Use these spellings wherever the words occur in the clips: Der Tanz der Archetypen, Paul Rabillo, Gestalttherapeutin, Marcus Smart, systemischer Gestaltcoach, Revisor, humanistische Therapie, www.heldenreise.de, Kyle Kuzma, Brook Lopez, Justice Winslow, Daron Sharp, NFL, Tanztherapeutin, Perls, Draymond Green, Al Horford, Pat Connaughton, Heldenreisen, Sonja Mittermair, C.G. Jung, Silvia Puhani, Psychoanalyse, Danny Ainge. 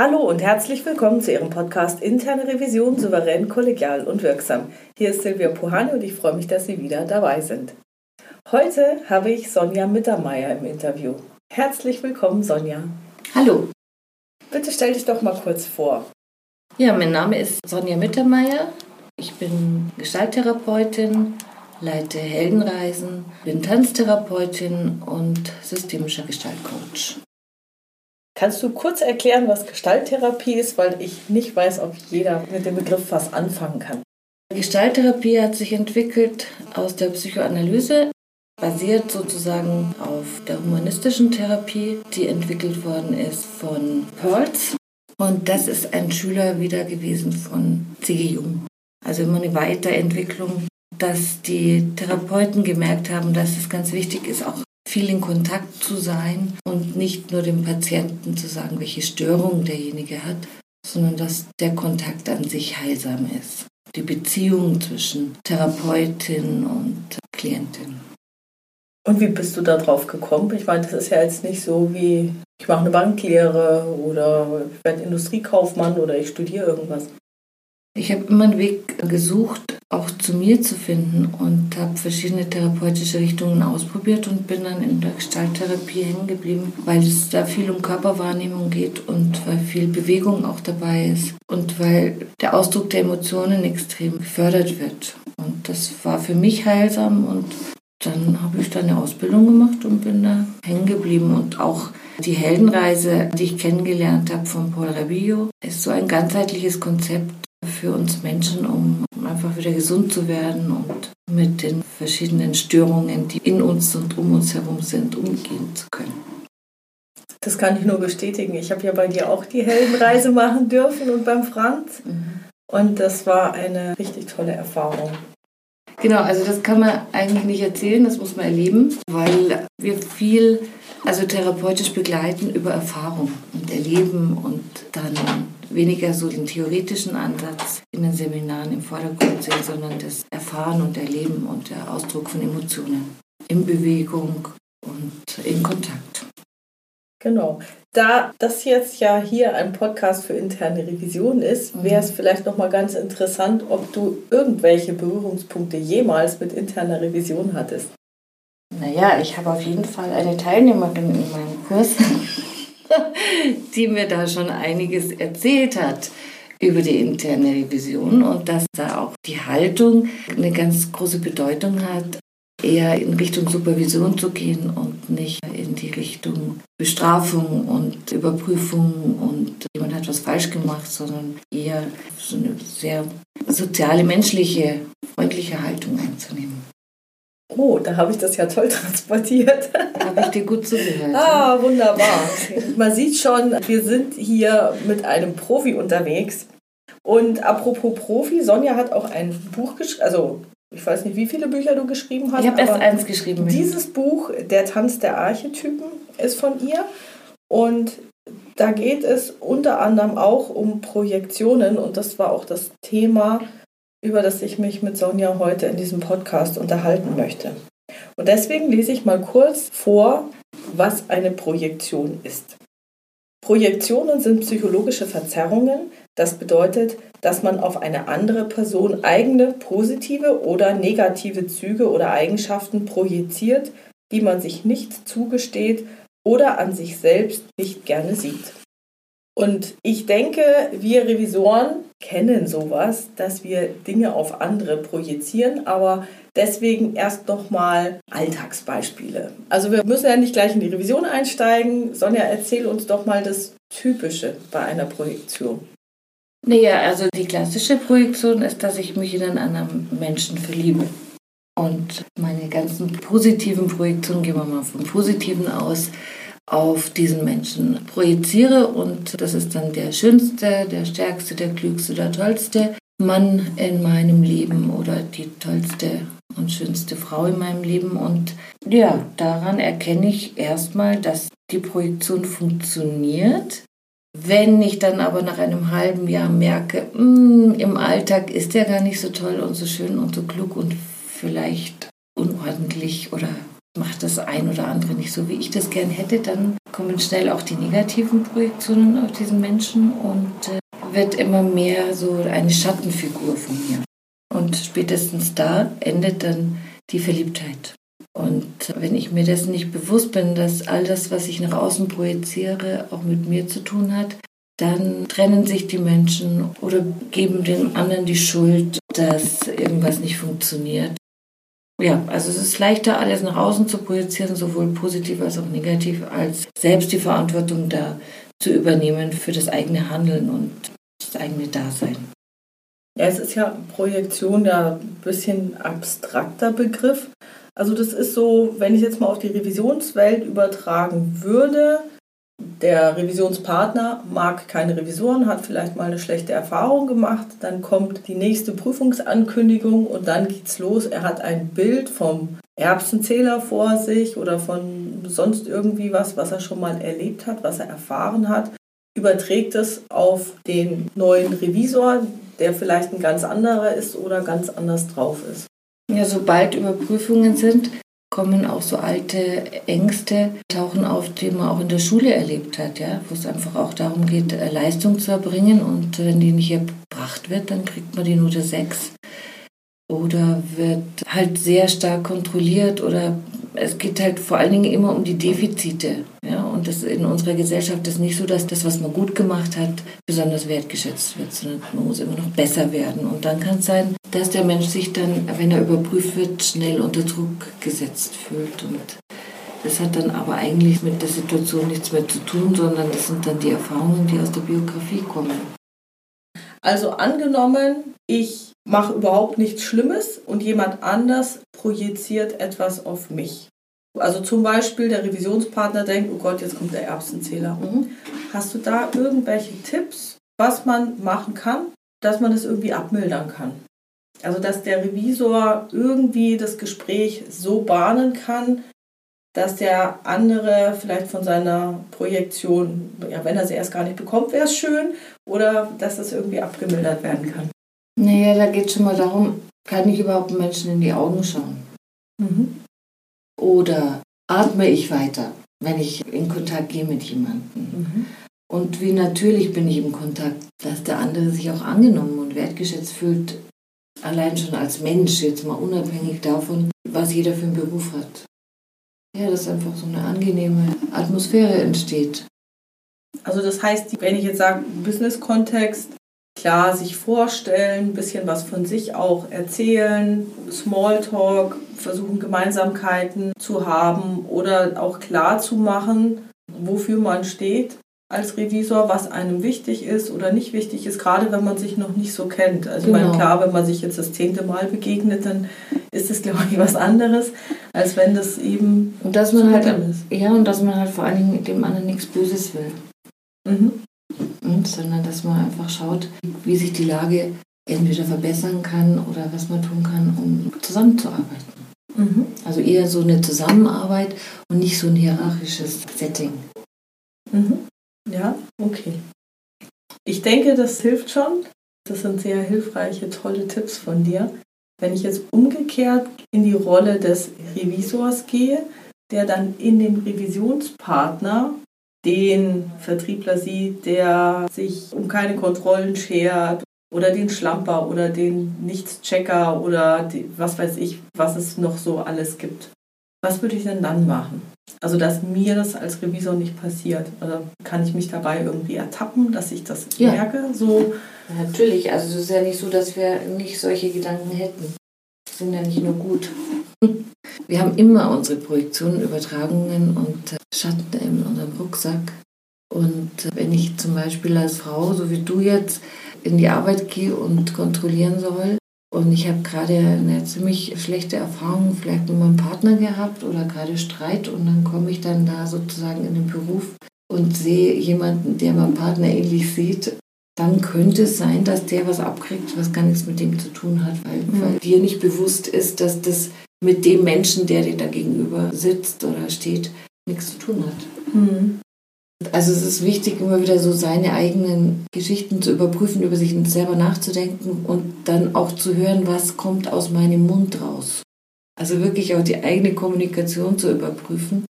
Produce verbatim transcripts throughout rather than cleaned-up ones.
Hallo und herzlich willkommen zu Ihrem Podcast Interne Revision, souverän, kollegial und wirksam. Hier ist Silvia Puhani und ich freue mich, dass Sie wieder dabei sind. Heute habe ich Sonja Mittermair im Interview. Herzlich willkommen, Sonja. Hallo. Bitte stell dich doch mal kurz vor. Ja, mein Name ist Sonja Mittermair. Ich bin Gestalttherapeutin, leite Heldenreisen, bin Tanztherapeutin und systemischer Gestaltcoach. Kannst du kurz erklären, was Gestalttherapie ist, weil ich nicht weiß, ob jeder mit dem Begriff was anfangen kann. Gestalttherapie hat sich entwickelt aus der Psychoanalyse, basiert sozusagen auf der humanistischen Therapie, die entwickelt worden ist von Perls. Und das ist ein Schüler wieder gewesen von C G Jung. Also immer eine Weiterentwicklung, dass die Therapeuten gemerkt haben, dass es ganz wichtig ist, auch viel in Kontakt zu sein und nicht nur dem Patienten zu sagen, welche Störung derjenige hat, sondern dass der Kontakt an sich heilsam ist. Die Beziehung zwischen Therapeutin und Klientin. Und wie bist du da drauf gekommen? Ich meine, das ist ja jetzt nicht so wie, ich mache eine Banklehre oder ich werde Industriekaufmann oder ich studiere irgendwas. Ich habe immer einen Weg gesucht, auch zu mir zu finden und habe verschiedene therapeutische Richtungen ausprobiert und bin dann in der Gestalttherapie hängen geblieben, weil es da viel um Körperwahrnehmung geht und weil viel Bewegung auch dabei ist und weil der Ausdruck der Emotionen extrem gefördert wird. Und das war für mich heilsam und dann habe ich da eine Ausbildung gemacht und bin da hängen geblieben. Und auch die Heldenreise, die ich kennengelernt habe von Paul Rabillo, ist so ein ganzheitliches Konzept für uns Menschen, um einfach wieder gesund zu werden und mit den verschiedenen Störungen, die in uns und um uns herum sind, umgehen zu können. Das kann ich nur bestätigen. Ich habe ja bei dir auch die Heldenreise machen dürfen und beim Franz. Mhm. Und das war eine richtig tolle Erfahrung. Genau, also das kann man eigentlich nicht erzählen, das muss man erleben, weil wir viel also therapeutisch begleiten über Erfahrung und Erleben und dann weniger so den theoretischen Ansatz in den Seminaren im Vordergrund sehen, sondern das Erfahren und Erleben und der Ausdruck von Emotionen in Bewegung und in Kontakt. Genau. Da das jetzt ja hier ein Podcast für interne Revision ist, wäre es vielleicht nochmal ganz interessant, ob du irgendwelche Berührungspunkte jemals mit interner Revision hattest. Naja, ich habe auf jeden Fall eine Teilnehmerin in meinem Kurs, die mir da schon einiges erzählt hat über die interne Revision und dass da auch die Haltung eine ganz große Bedeutung hat, eher in Richtung Supervision zu gehen und nicht in die Richtung Bestrafung und Überprüfung und jemand hat was falsch gemacht, sondern eher so eine sehr soziale, menschliche, freundliche Haltung einzunehmen. Oh, da habe ich das ja toll transportiert. Habe ich dir gut zugehört. Ah, wunderbar. Man sieht schon, wir sind hier mit einem Profi unterwegs. Und apropos Profi, Sonja hat auch ein Buch geschrieben, also ich weiß nicht, wie viele Bücher du geschrieben hast. Ich habe erst eins geschrieben. Dieses Buch, Der Tanz der Archetypen, ist von ihr. Und da geht es unter anderem auch um Projektionen. Und das war auch das Thema, über das ich mich mit Sonja heute in diesem Podcast unterhalten möchte. Und deswegen lese ich mal kurz vor, was eine Projektion ist. Projektionen sind psychologische Verzerrungen. Das bedeutet, dass man auf eine andere Person eigene positive oder negative Züge oder Eigenschaften projiziert, die man sich nicht zugesteht oder an sich selbst nicht gerne sieht. Und ich denke, wir Revisoren kennen sowas, dass wir Dinge auf andere projizieren, aber deswegen erst nochmal Alltagsbeispiele. Also wir müssen ja nicht gleich in die Revision einsteigen, Sonja, erzähl uns doch mal das Typische bei einer Projektion. Naja, also die klassische Projektion ist, dass ich mich in einen anderen Menschen verliebe. Und meine ganzen positiven Projektionen, gehen wir mal vom Positiven aus, auf diesen Menschen projiziere und das ist dann der schönste, der stärkste, der klügste, der tollste Mann in meinem Leben oder die tollste und schönste Frau in meinem Leben und ja, daran erkenne ich erstmal, dass die Projektion funktioniert. Wenn ich dann aber nach einem halben Jahr merke, mh, im Alltag ist der gar nicht so toll und so schön und so klug und vielleicht unordentlich oder macht das ein oder andere nicht so, wie ich das gern hätte, dann kommen schnell auch die negativen Projektionen auf diesen Menschen und äh, wird immer mehr so eine Schattenfigur von mir. Und spätestens da endet dann die Verliebtheit. Und wenn ich mir dessen nicht bewusst bin, dass all das, was ich nach außen projiziere, auch mit mir zu tun hat, dann trennen sich die Menschen oder geben dem anderen die Schuld, dass irgendwas nicht funktioniert. Ja, also es ist leichter, alles nach außen zu projizieren, sowohl positiv als auch negativ, als selbst die Verantwortung da zu übernehmen für das eigene Handeln und das eigene Dasein. Ja, es ist ja Projektion, ja, ein bisschen abstrakter Begriff. Also das ist so, wenn ich jetzt mal auf die Revisionswelt übertragen würde, der Revisionspartner mag keine Revisoren, hat vielleicht mal eine schlechte Erfahrung gemacht, dann kommt die nächste Prüfungsankündigung und dann geht's los. Er hat ein Bild vom Erbsenzähler vor sich oder von sonst irgendwie was, was er schon mal erlebt hat, was er erfahren hat, überträgt es auf den neuen Revisor, der vielleicht ein ganz anderer ist oder ganz anders drauf ist. Ja, sobald Überprüfungen sind, kommen auch so alte Ängste, tauchen auf, die man auch in der Schule erlebt hat, ja, wo es einfach auch darum geht, Leistung zu erbringen, und wenn die nicht erbracht wird, dann kriegt man die Note sechs oder wird halt sehr stark kontrolliert, oder es geht halt vor allen Dingen immer um die Defizite, ja, und das in unserer Gesellschaft ist nicht so, dass das, was man gut gemacht hat, besonders wertgeschätzt wird, sondern man muss immer noch besser werden, und dann kann es sein, dass der Mensch sich dann, wenn er überprüft wird, schnell unter Druck gesetzt fühlt. Und das hat dann aber eigentlich mit der Situation nichts mehr zu tun, sondern das sind dann die Erfahrungen, die aus der Biografie kommen. Also angenommen, ich mache überhaupt nichts Schlimmes und jemand anders projiziert etwas auf mich. Also zum Beispiel der Revisionspartner denkt, oh Gott, jetzt kommt der Erbsenzähler. Mhm. Hast du da irgendwelche Tipps, was man machen kann, dass man das irgendwie abmildern kann? Also, dass der Revisor irgendwie das Gespräch so bahnen kann, dass der andere vielleicht von seiner Projektion, ja, wenn er sie erst gar nicht bekommt, wäre es schön, oder dass das irgendwie abgemildert werden kann. Naja, da geht es schon mal darum, kann ich überhaupt Menschen in die Augen schauen? Mhm. Oder atme ich weiter, wenn ich in Kontakt gehe mit jemandem? Mhm. Und wie natürlich bin ich im Kontakt, dass der andere sich auch angenommen und wertgeschätzt fühlt, allein schon als Mensch, jetzt mal unabhängig davon, was jeder für einen Beruf hat. Ja, dass einfach so eine angenehme Atmosphäre entsteht. Also das heißt, wenn ich jetzt sage, im Business-Kontext, klar, sich vorstellen, ein bisschen was von sich auch erzählen, Smalltalk, versuchen Gemeinsamkeiten zu haben oder auch klar zu machen, wofür man steht als Revisor, was einem wichtig ist oder nicht wichtig ist, gerade wenn man sich noch nicht so kennt. Also genau. Ich meine, klar, wenn man sich jetzt das zehnte Mal begegnet, dann ist das, glaube ich, was anderes, als wenn das eben und dass man halt ist. Ja, und dass man halt vor allen Dingen dem anderen nichts Böses will. Mhm. Und, sondern dass man einfach schaut, wie sich die Lage entweder verbessern kann oder was man tun kann, um zusammenzuarbeiten. Mhm. Also eher so eine Zusammenarbeit und nicht so ein hierarchisches Setting. Mhm. Ja, okay. Ich denke, das hilft schon. Das sind sehr hilfreiche, tolle Tipps von dir. Wenn ich jetzt umgekehrt in die Rolle des Revisors gehe, der dann in den Revisionspartner, den Vertriebler sieht, der sich um keine Kontrollen schert oder den Schlamper oder den Nichtschecker oder die, was weiß ich, was es noch so alles gibt. Was würde ich denn dann machen? Also, dass mir das als Revisor nicht passiert. Oder kann ich mich dabei irgendwie ertappen, dass ich das ja merke? So? Natürlich, also es ist ja nicht so, dass wir nicht solche Gedanken hätten. Die sind ja nicht nur gut. Wir haben immer unsere Projektionen, Übertragungen und Schatten in unserem Rucksack. Und wenn ich zum Beispiel als Frau, so wie du jetzt, in die Arbeit gehe und kontrollieren soll, und ich habe gerade eine ziemlich schlechte Erfahrung vielleicht mit meinem Partner gehabt oder gerade Streit, und dann komme ich dann da sozusagen in den Beruf und sehe jemanden, der meinem Partner ähnlich sieht, dann könnte es sein, dass der was abkriegt, was gar nichts mit dem zu tun hat, weil, mhm. weil dir nicht bewusst ist, dass das mit dem Menschen, der dir da gegenüber sitzt oder steht, nichts zu tun hat. Mhm. Also es ist wichtig, immer wieder so seine eigenen Geschichten zu überprüfen, über sich selber nachzudenken und dann auch zu hören, was kommt aus meinem Mund raus. Also wirklich auch die eigene Kommunikation zu überprüfen.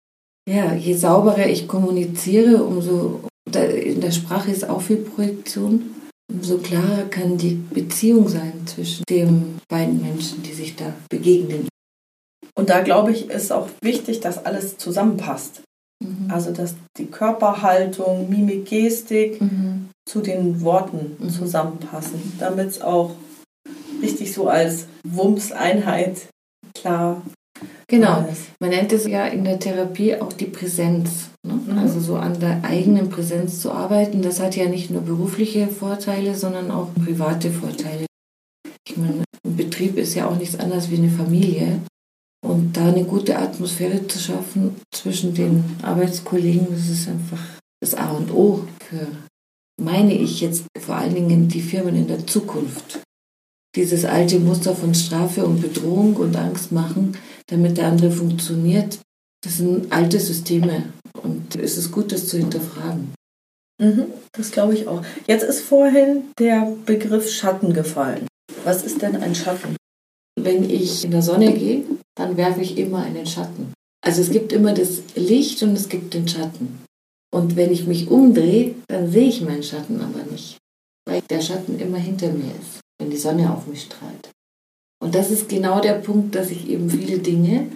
Ja, je sauberer ich kommuniziere, umso, in der Sprache ist auch viel Projektion, umso klarer kann die Beziehung sein zwischen den beiden Menschen, die sich da begegnen. Und da, glaube ich, ist auch wichtig, dass alles zusammenpasst. Mhm. Also, dass die Körperhaltung, Mimik, Gestik mhm. zu den Worten mhm. zusammenpassen, damit es auch richtig so als Wumms-Einheit klar genau. ist. Man nennt es ja in der Therapie auch die Präsenz. Ne? Mhm. Also, so an der eigenen Präsenz zu arbeiten, das hat ja nicht nur berufliche Vorteile, sondern auch private Vorteile. Ich meine, ein Betrieb ist ja auch nichts anderes wie eine Familie. Und da eine gute Atmosphäre zu schaffen zwischen den Arbeitskollegen, das ist einfach das A und O für, meine ich jetzt, vor allen Dingen die Firmen in der Zukunft. Dieses alte Muster von Strafe und Bedrohung und Angst machen, damit der andere funktioniert, das sind alte Systeme und es ist gut, das zu hinterfragen. Mhm, das glaube ich auch. Jetzt ist vorhin der Begriff Schatten gefallen. Was ist denn ein Schatten? Wenn ich in der Sonne gehe, dann werfe ich immer einen Schatten. Also es gibt immer das Licht und es gibt den Schatten. Und wenn ich mich umdrehe, dann sehe ich meinen Schatten aber nicht, weil der Schatten immer hinter mir ist, wenn die Sonne auf mich strahlt. Und das ist genau der Punkt, dass ich eben viele Dinge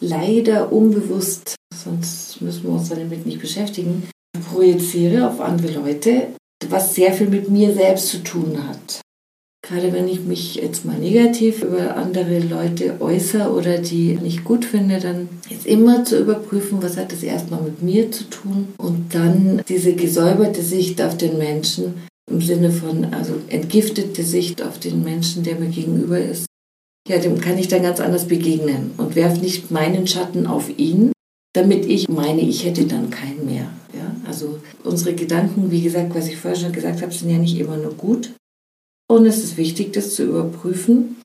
leider unbewusst, sonst müssen wir uns damit nicht beschäftigen, projiziere auf andere Leute, was sehr viel mit mir selbst zu tun hat. Gerade wenn ich mich jetzt mal negativ über andere Leute äußere oder die nicht gut finde, dann ist immer zu überprüfen, was hat das erstmal mit mir zu tun. Und dann diese gesäuberte Sicht auf den Menschen im Sinne von, also entgiftete Sicht auf den Menschen, der mir gegenüber ist. Ja, dem kann ich dann ganz anders begegnen und werfe nicht meinen Schatten auf ihn, damit ich meine, ich hätte dann keinen mehr. Ja? Also unsere Gedanken, wie gesagt, was ich vorher schon gesagt habe, sind ja nicht immer nur gut. Und es ist wichtig, das zu überprüfen,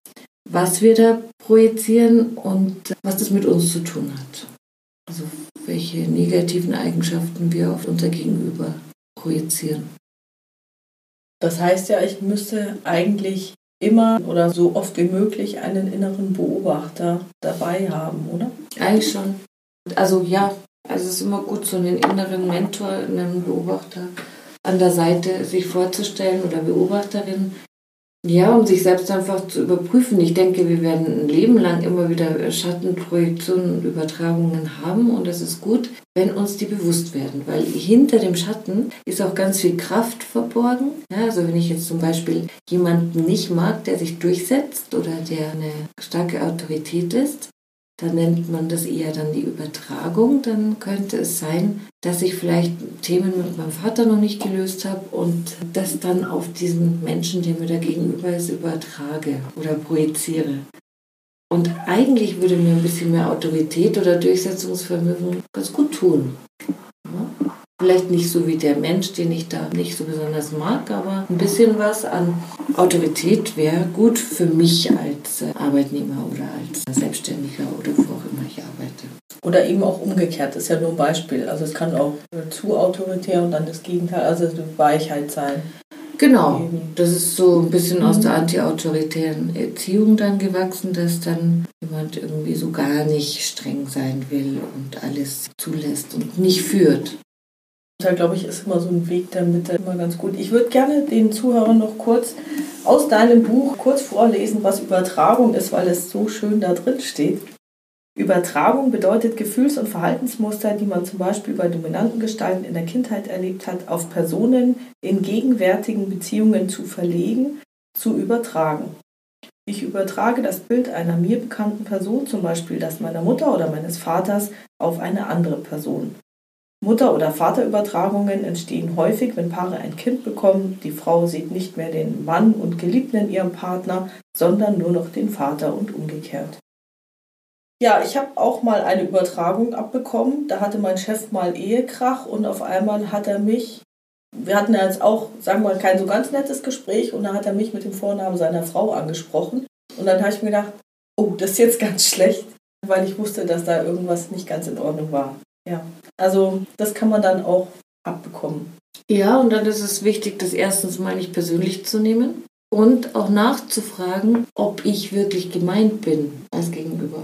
was wir da projizieren und was das mit uns zu tun hat. Also welche negativen Eigenschaften wir auf unser Gegenüber projizieren. Das heißt ja, ich müsste eigentlich immer oder so oft wie möglich einen inneren Beobachter dabei haben, oder? Eigentlich schon. Also ja, also es ist immer gut, so einen inneren Mentor, einen Beobachter an der Seite sich vorzustellen oder Beobachterin. Ja, um sich selbst einfach zu überprüfen. Ich denke, wir werden ein Leben lang immer wieder Schattenprojektionen und Übertragungen haben und das ist gut, wenn uns die bewusst werden, weil hinter dem Schatten ist auch ganz viel Kraft verborgen. Ja, also wenn ich jetzt zum Beispiel jemanden nicht mag, der sich durchsetzt oder der eine starke Autorität ist, dann nennt man das eher dann die Übertragung. Dann könnte es sein, dass ich vielleicht Themen mit meinem Vater noch nicht gelöst habe und das dann auf diesen Menschen, der mir da gegenüber ist, übertrage oder projiziere. Und eigentlich würde mir ein bisschen mehr Autorität oder Durchsetzungsvermögen ganz gut tun. Ja? Vielleicht nicht so wie der Mensch, den ich da nicht so besonders mag, aber ein bisschen was an Autorität wäre gut für mich als Arbeitnehmer oder als Selbstständiger oder wo auch immer ich arbeite. Oder eben auch umgekehrt, ist ja nur ein Beispiel. Also es kann auch zu autoritär und dann das Gegenteil, also eine Weichheit sein. Genau, das ist so ein bisschen aus der antiautoritären Erziehung dann gewachsen, dass dann jemand irgendwie so gar nicht streng sein will und alles zulässt und nicht führt. Da, glaube ich, ist immer so ein Weg der Mitte immer ganz gut. Ich würde gerne den Zuhörern noch kurz aus deinem Buch kurz vorlesen, was Übertragung ist, weil es so schön da drin steht. Übertragung bedeutet, Gefühls- und Verhaltensmuster, die man zum Beispiel bei dominanten Gestalten in der Kindheit erlebt hat, auf Personen in gegenwärtigen Beziehungen zu verlegen, zu übertragen. Ich übertrage das Bild einer mir bekannten Person, zum Beispiel das meiner Mutter oder meines Vaters, auf eine andere Person. Mutter- oder Vaterübertragungen entstehen häufig, wenn Paare ein Kind bekommen. Die Frau sieht nicht mehr den Mann und Geliebten in ihrem Partner, sondern nur noch den Vater und umgekehrt. Ja, ich habe auch mal eine Übertragung abbekommen. Da hatte mein Chef mal Ehekrach und auf einmal hat er mich, wir hatten ja jetzt auch, sagen wir mal, kein so ganz nettes Gespräch und da hat er mich mit dem Vornamen seiner Frau angesprochen. Und dann habe ich mir gedacht, oh, das ist jetzt ganz schlecht, weil ich wusste, dass da irgendwas nicht ganz in Ordnung war. Ja, also das kann man dann auch abbekommen. Ja, und dann ist es wichtig, das erstens mal nicht persönlich zu nehmen und auch nachzufragen, ob ich wirklich gemeint bin als Gegenüber.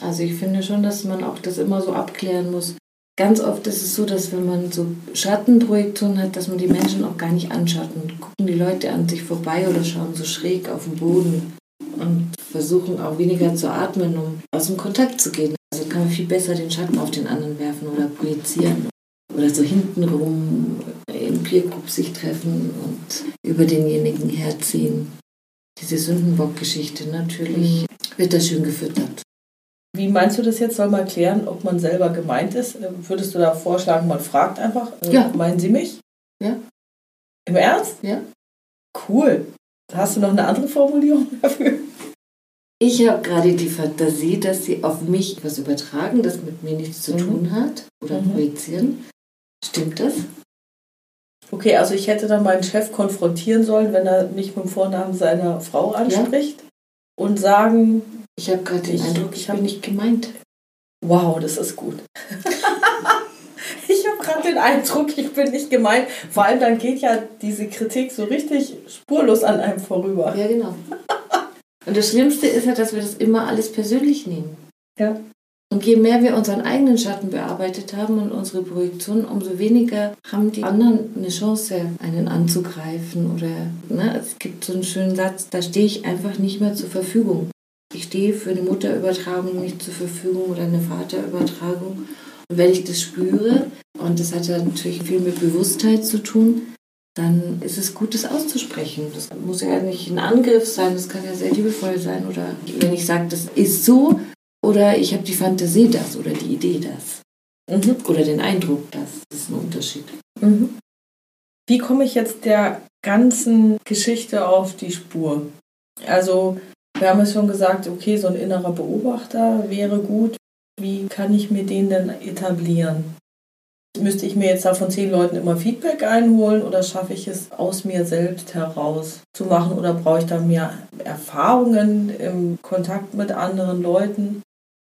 Also ich finde schon, dass man auch das immer so abklären muss. Ganz oft ist es so, dass wenn man so Schattenprojektionen hat, dass man die Menschen auch gar nicht anschaut und gucken die Leute an sich vorbei oder schauen so schräg auf den Boden und versuchen auch weniger zu atmen, um aus dem Kontakt zu gehen. Also kann man viel besser den Schatten auf den anderen werfen oder projizieren oder so hintenrum im Peergroup sich treffen und über denjenigen herziehen. Diese Sündenbock-Geschichte, natürlich wird da schön gefüttert. Wie meinst du das jetzt? Soll man klären, ob man selber gemeint ist? Würdest du da vorschlagen, man fragt einfach, äh, ja. Meinen Sie mich? Ja. Im Ernst? Ja. Cool. Hast du noch eine andere Formulierung dafür? Ich habe gerade die Fantasie, dass sie auf mich was übertragen, das mit mir nichts zu mhm. tun hat oder mhm. projizieren. Stimmt das? Okay, also ich hätte dann meinen Chef konfrontieren sollen, wenn er mich mit dem Vornamen seiner Frau anspricht ja. und sagen... Ich habe gerade den ich, Eindruck, ich habe nicht gemeint. Wow, das ist gut. Ich habe gerade den Eindruck, ich bin nicht gemeint. Vor allem dann geht ja diese Kritik so richtig spurlos an einem vorüber. Ja, genau. Und das Schlimmste ist ja, dass wir das immer alles persönlich nehmen. Ja. Und je mehr wir unseren eigenen Schatten bearbeitet haben und unsere Projektionen, umso weniger haben die anderen eine Chance, einen anzugreifen. Oder ne, es gibt so einen schönen Satz, da stehe ich einfach nicht mehr zur Verfügung. Ich stehe für eine Mutterübertragung nicht zur Verfügung oder eine Vaterübertragung. Und wenn ich das spüre, und das hat ja natürlich viel mit Bewusstheit zu tun, dann ist es gut, das auszusprechen. Das muss ja nicht ein Angriff sein, das kann ja sehr liebevoll sein. Oder wenn ich sage, das ist so, oder ich habe die Fantasie das oder die Idee das. Mhm. Oder den Eindruck das. Das ist ein Unterschied. Mhm. Wie komme ich jetzt der ganzen Geschichte auf die Spur? Also... Wir haben es schon gesagt, okay, so ein innerer Beobachter wäre gut. Wie kann ich mir den denn etablieren? Müsste ich mir jetzt da von zehn Leuten immer Feedback einholen oder schaffe ich es aus mir selbst heraus zu machen? Oder brauche ich da mehr Erfahrungen im Kontakt mit anderen Leuten?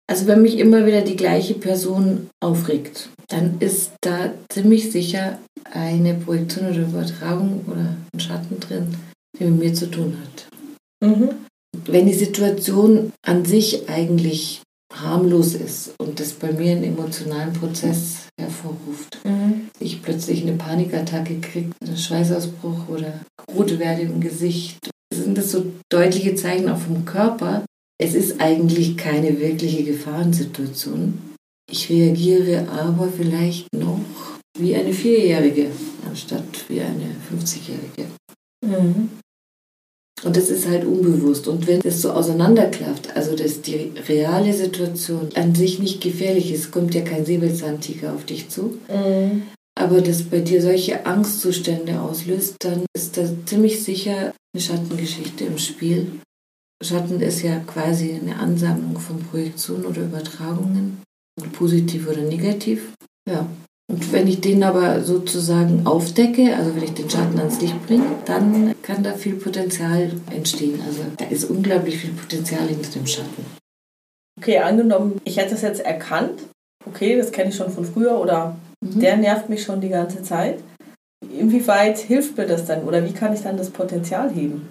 Also wenn mich immer wieder die gleiche Person aufregt, dann ist da ziemlich sicher eine Projektion oder Übertragung oder ein Schatten drin, der mit mir zu tun hat. Mhm. Wenn die Situation an sich eigentlich harmlos ist und das bei mir einen emotionalen Prozess hervorruft, mhm. ich plötzlich eine Panikattacke kriege, einen Schweißausbruch oder rot werde im Gesicht, sind das so deutliche Zeichen auch vom Körper. Es ist eigentlich keine wirkliche Gefahrensituation. Ich reagiere aber vielleicht noch wie eine Vierjährige anstatt wie eine fünfzigjährige. Mhm. Und das ist halt unbewusst. Und wenn das so auseinanderklafft, also dass die reale Situation an sich nicht gefährlich ist, kommt ja kein Säbelzahntiger auf dich zu, mhm. aber dass bei dir solche Angstzustände auslöst, dann ist da ziemlich sicher eine Schattengeschichte im Spiel. Schatten ist ja quasi eine Ansammlung von Projektionen oder Übertragungen, positiv oder negativ. Ja. Und wenn ich den aber sozusagen aufdecke, also wenn ich den Schatten ans Licht bringe, dann kann da viel Potenzial entstehen. Also da ist unglaublich viel Potenzial hinter dem Schatten. Okay, angenommen, ich hätte es jetzt erkannt. Okay, das kenne ich schon von früher oder mhm. der nervt mich schon die ganze Zeit. Inwieweit hilft mir das dann oder wie kann ich dann das Potenzial heben?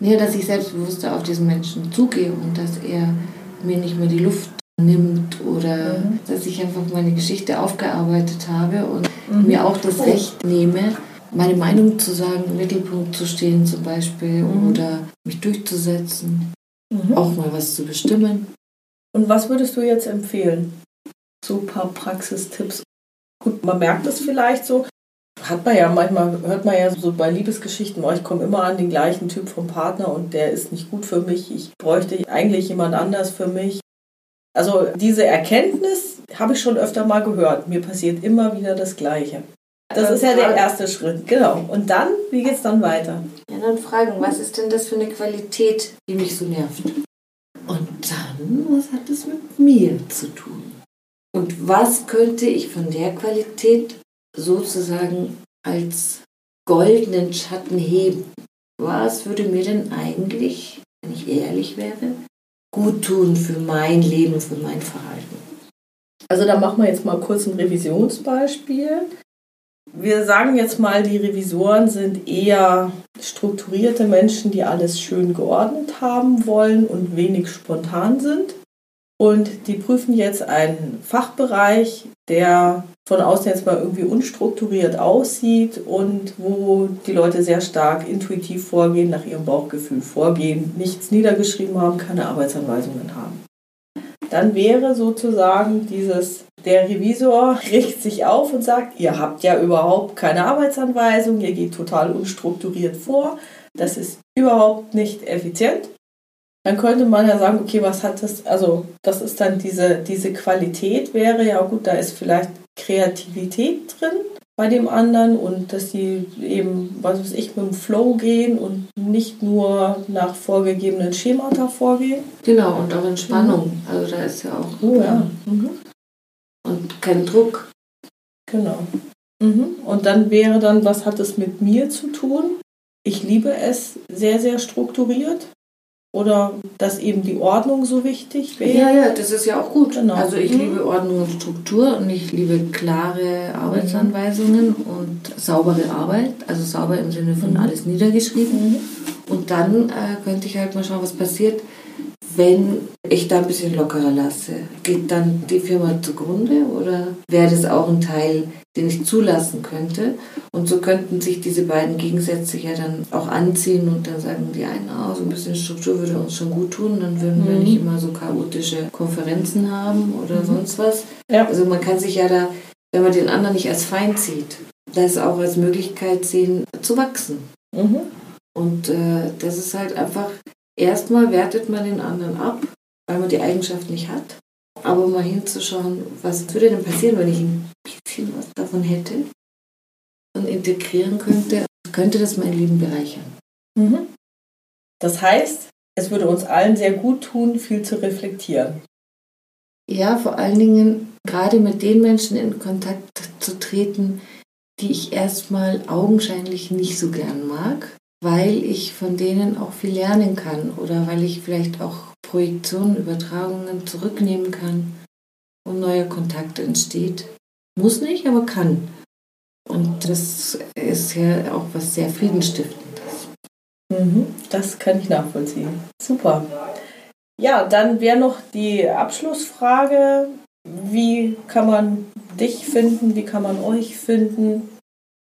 Ja, dass ich selbstbewusster auf diesen Menschen zugehe und dass er mir nicht mehr die Luft nimmt oder mhm. dass ich einfach meine Geschichte aufgearbeitet habe und mhm. mir auch das Recht nehme, meine Meinung zu sagen, im Mittelpunkt zu stehen zum Beispiel mhm. oder mich durchzusetzen, mhm. auch mal was zu bestimmen. Und was würdest du jetzt empfehlen? So ein paar Praxistipps. Gut, man merkt es vielleicht so, hat man ja manchmal, hört man ja so bei Liebesgeschichten, oh, ich komme immer an den gleichen Typ vom Partner und der ist nicht gut für mich, ich bräuchte eigentlich jemand anders für mich. Also diese Erkenntnis habe ich schon öfter mal gehört. Mir passiert immer wieder das Gleiche. Das ist ja der erste Schritt, genau. Und dann, wie geht's dann weiter? Ja, dann fragen, was ist denn das für eine Qualität, die mich so nervt? Und dann, was hat das mit mir zu tun? Und was könnte ich von der Qualität sozusagen als goldenen Schatten heben? Was würde mir denn eigentlich, wenn ich ehrlich wäre, gut tun für mein Leben, für mein Verhalten. Also da machen wir jetzt mal kurz ein Revisionsbeispiel. Wir sagen jetzt mal, die Revisoren sind eher strukturierte Menschen, die alles schön geordnet haben wollen und wenig spontan sind. Und die prüfen jetzt einen Fachbereich, der von außen jetzt mal irgendwie unstrukturiert aussieht und wo die Leute sehr stark intuitiv vorgehen, nach ihrem Bauchgefühl vorgehen, nichts niedergeschrieben haben, keine Arbeitsanweisungen haben. Dann wäre sozusagen dieses, der Revisor richtet sich auf und sagt, ihr habt ja überhaupt keine Arbeitsanweisung, ihr geht total unstrukturiert vor, das ist überhaupt nicht effizient. Dann könnte man ja sagen, okay, was hat das, also das ist dann diese, diese Qualität wäre, ja gut, da ist vielleicht Kreativität drin bei dem anderen und dass die eben, was weiß ich, mit dem Flow gehen und nicht nur nach vorgegebenen Schemata vorgehen. Genau, und auch Entspannung, mhm. also da ist ja auch oh, ja. Mhm. Und kein Druck. Genau. Mhm. Und dann wäre dann, was hat es mit mir zu tun? Ich liebe es sehr, sehr strukturiert. Oder dass eben die Ordnung so wichtig wäre. Ja, ja, das ist ja auch gut. Genau. Also ich mhm. liebe Ordnung und Struktur und ich liebe klare Arbeitsanweisungen mhm. und saubere Arbeit. Also sauber im Sinne von mhm. alles niedergeschrieben. Mhm. Und dann äh, könnte ich halt mal schauen, was passiert, wenn ich da ein bisschen lockerer lasse. Geht dann die Firma zugrunde oder wäre das auch ein Teil, den ich zulassen könnte? Und so könnten sich diese beiden Gegensätze ja dann auch anziehen und dann sagen die einen, oh, so ein bisschen Struktur würde uns schon gut tun, dann würden wir mhm. nicht immer so chaotische Konferenzen haben oder mhm. sonst was. Ja. Also man kann sich ja da, wenn man den anderen nicht als Feind sieht, das auch als Möglichkeit sehen, zu wachsen. Mhm. Und äh, das ist halt einfach, erstmal wertet man den anderen ab, weil man die Eigenschaft nicht hat. Aber mal hinzuschauen, was würde denn passieren, wenn ich ein bisschen was davon hätte und integrieren könnte, könnte das mein Leben bereichern. Mhm. Das heißt, es würde uns allen sehr gut tun, viel zu reflektieren. Ja, vor allen Dingen gerade mit den Menschen in Kontakt zu treten, die ich erstmal augenscheinlich nicht so gern mag, weil ich von denen auch viel lernen kann oder weil ich vielleicht auch Projektionen, Übertragungen zurücknehmen kann und neuer Kontakt entsteht. Muss nicht, aber kann. Und das ist ja auch was sehr Friedenstiftendes. Mhm, das kann ich nachvollziehen. Super. Ja, dann wäre noch die Abschlussfrage. Wie kann man dich finden? Wie kann man euch finden?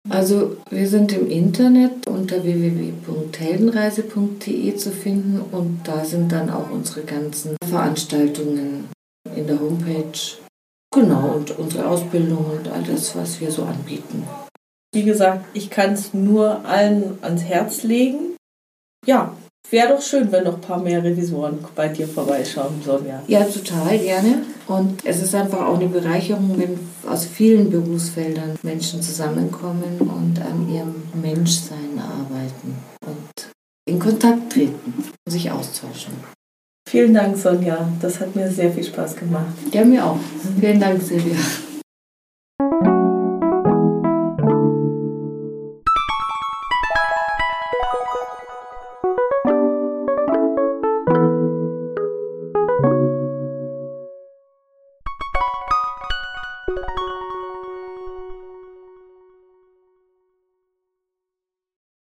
Also wir sind im Internet unter w w w punkt heldenreise punkt de zu finden und da sind dann auch unsere ganzen Veranstaltungen in der Homepage. Genau, und unsere Ausbildung und alles, was wir so anbieten. Wie gesagt, ich kann es nur allen ans Herz legen. Ja, wäre doch schön, wenn noch ein paar mehr Revisoren bei dir vorbeischauen sollen. Ja, ja, total gerne. Und es ist einfach auch eine Bereicherung, wenn aus vielen Berufsfeldern Menschen zusammenkommen und an ihrem Menschsein arbeiten und in Kontakt treten und sich austauschen. Vielen Dank, Sonja. Das hat mir sehr viel Spaß gemacht. Ja, mir auch. Vielen Dank, Silvia.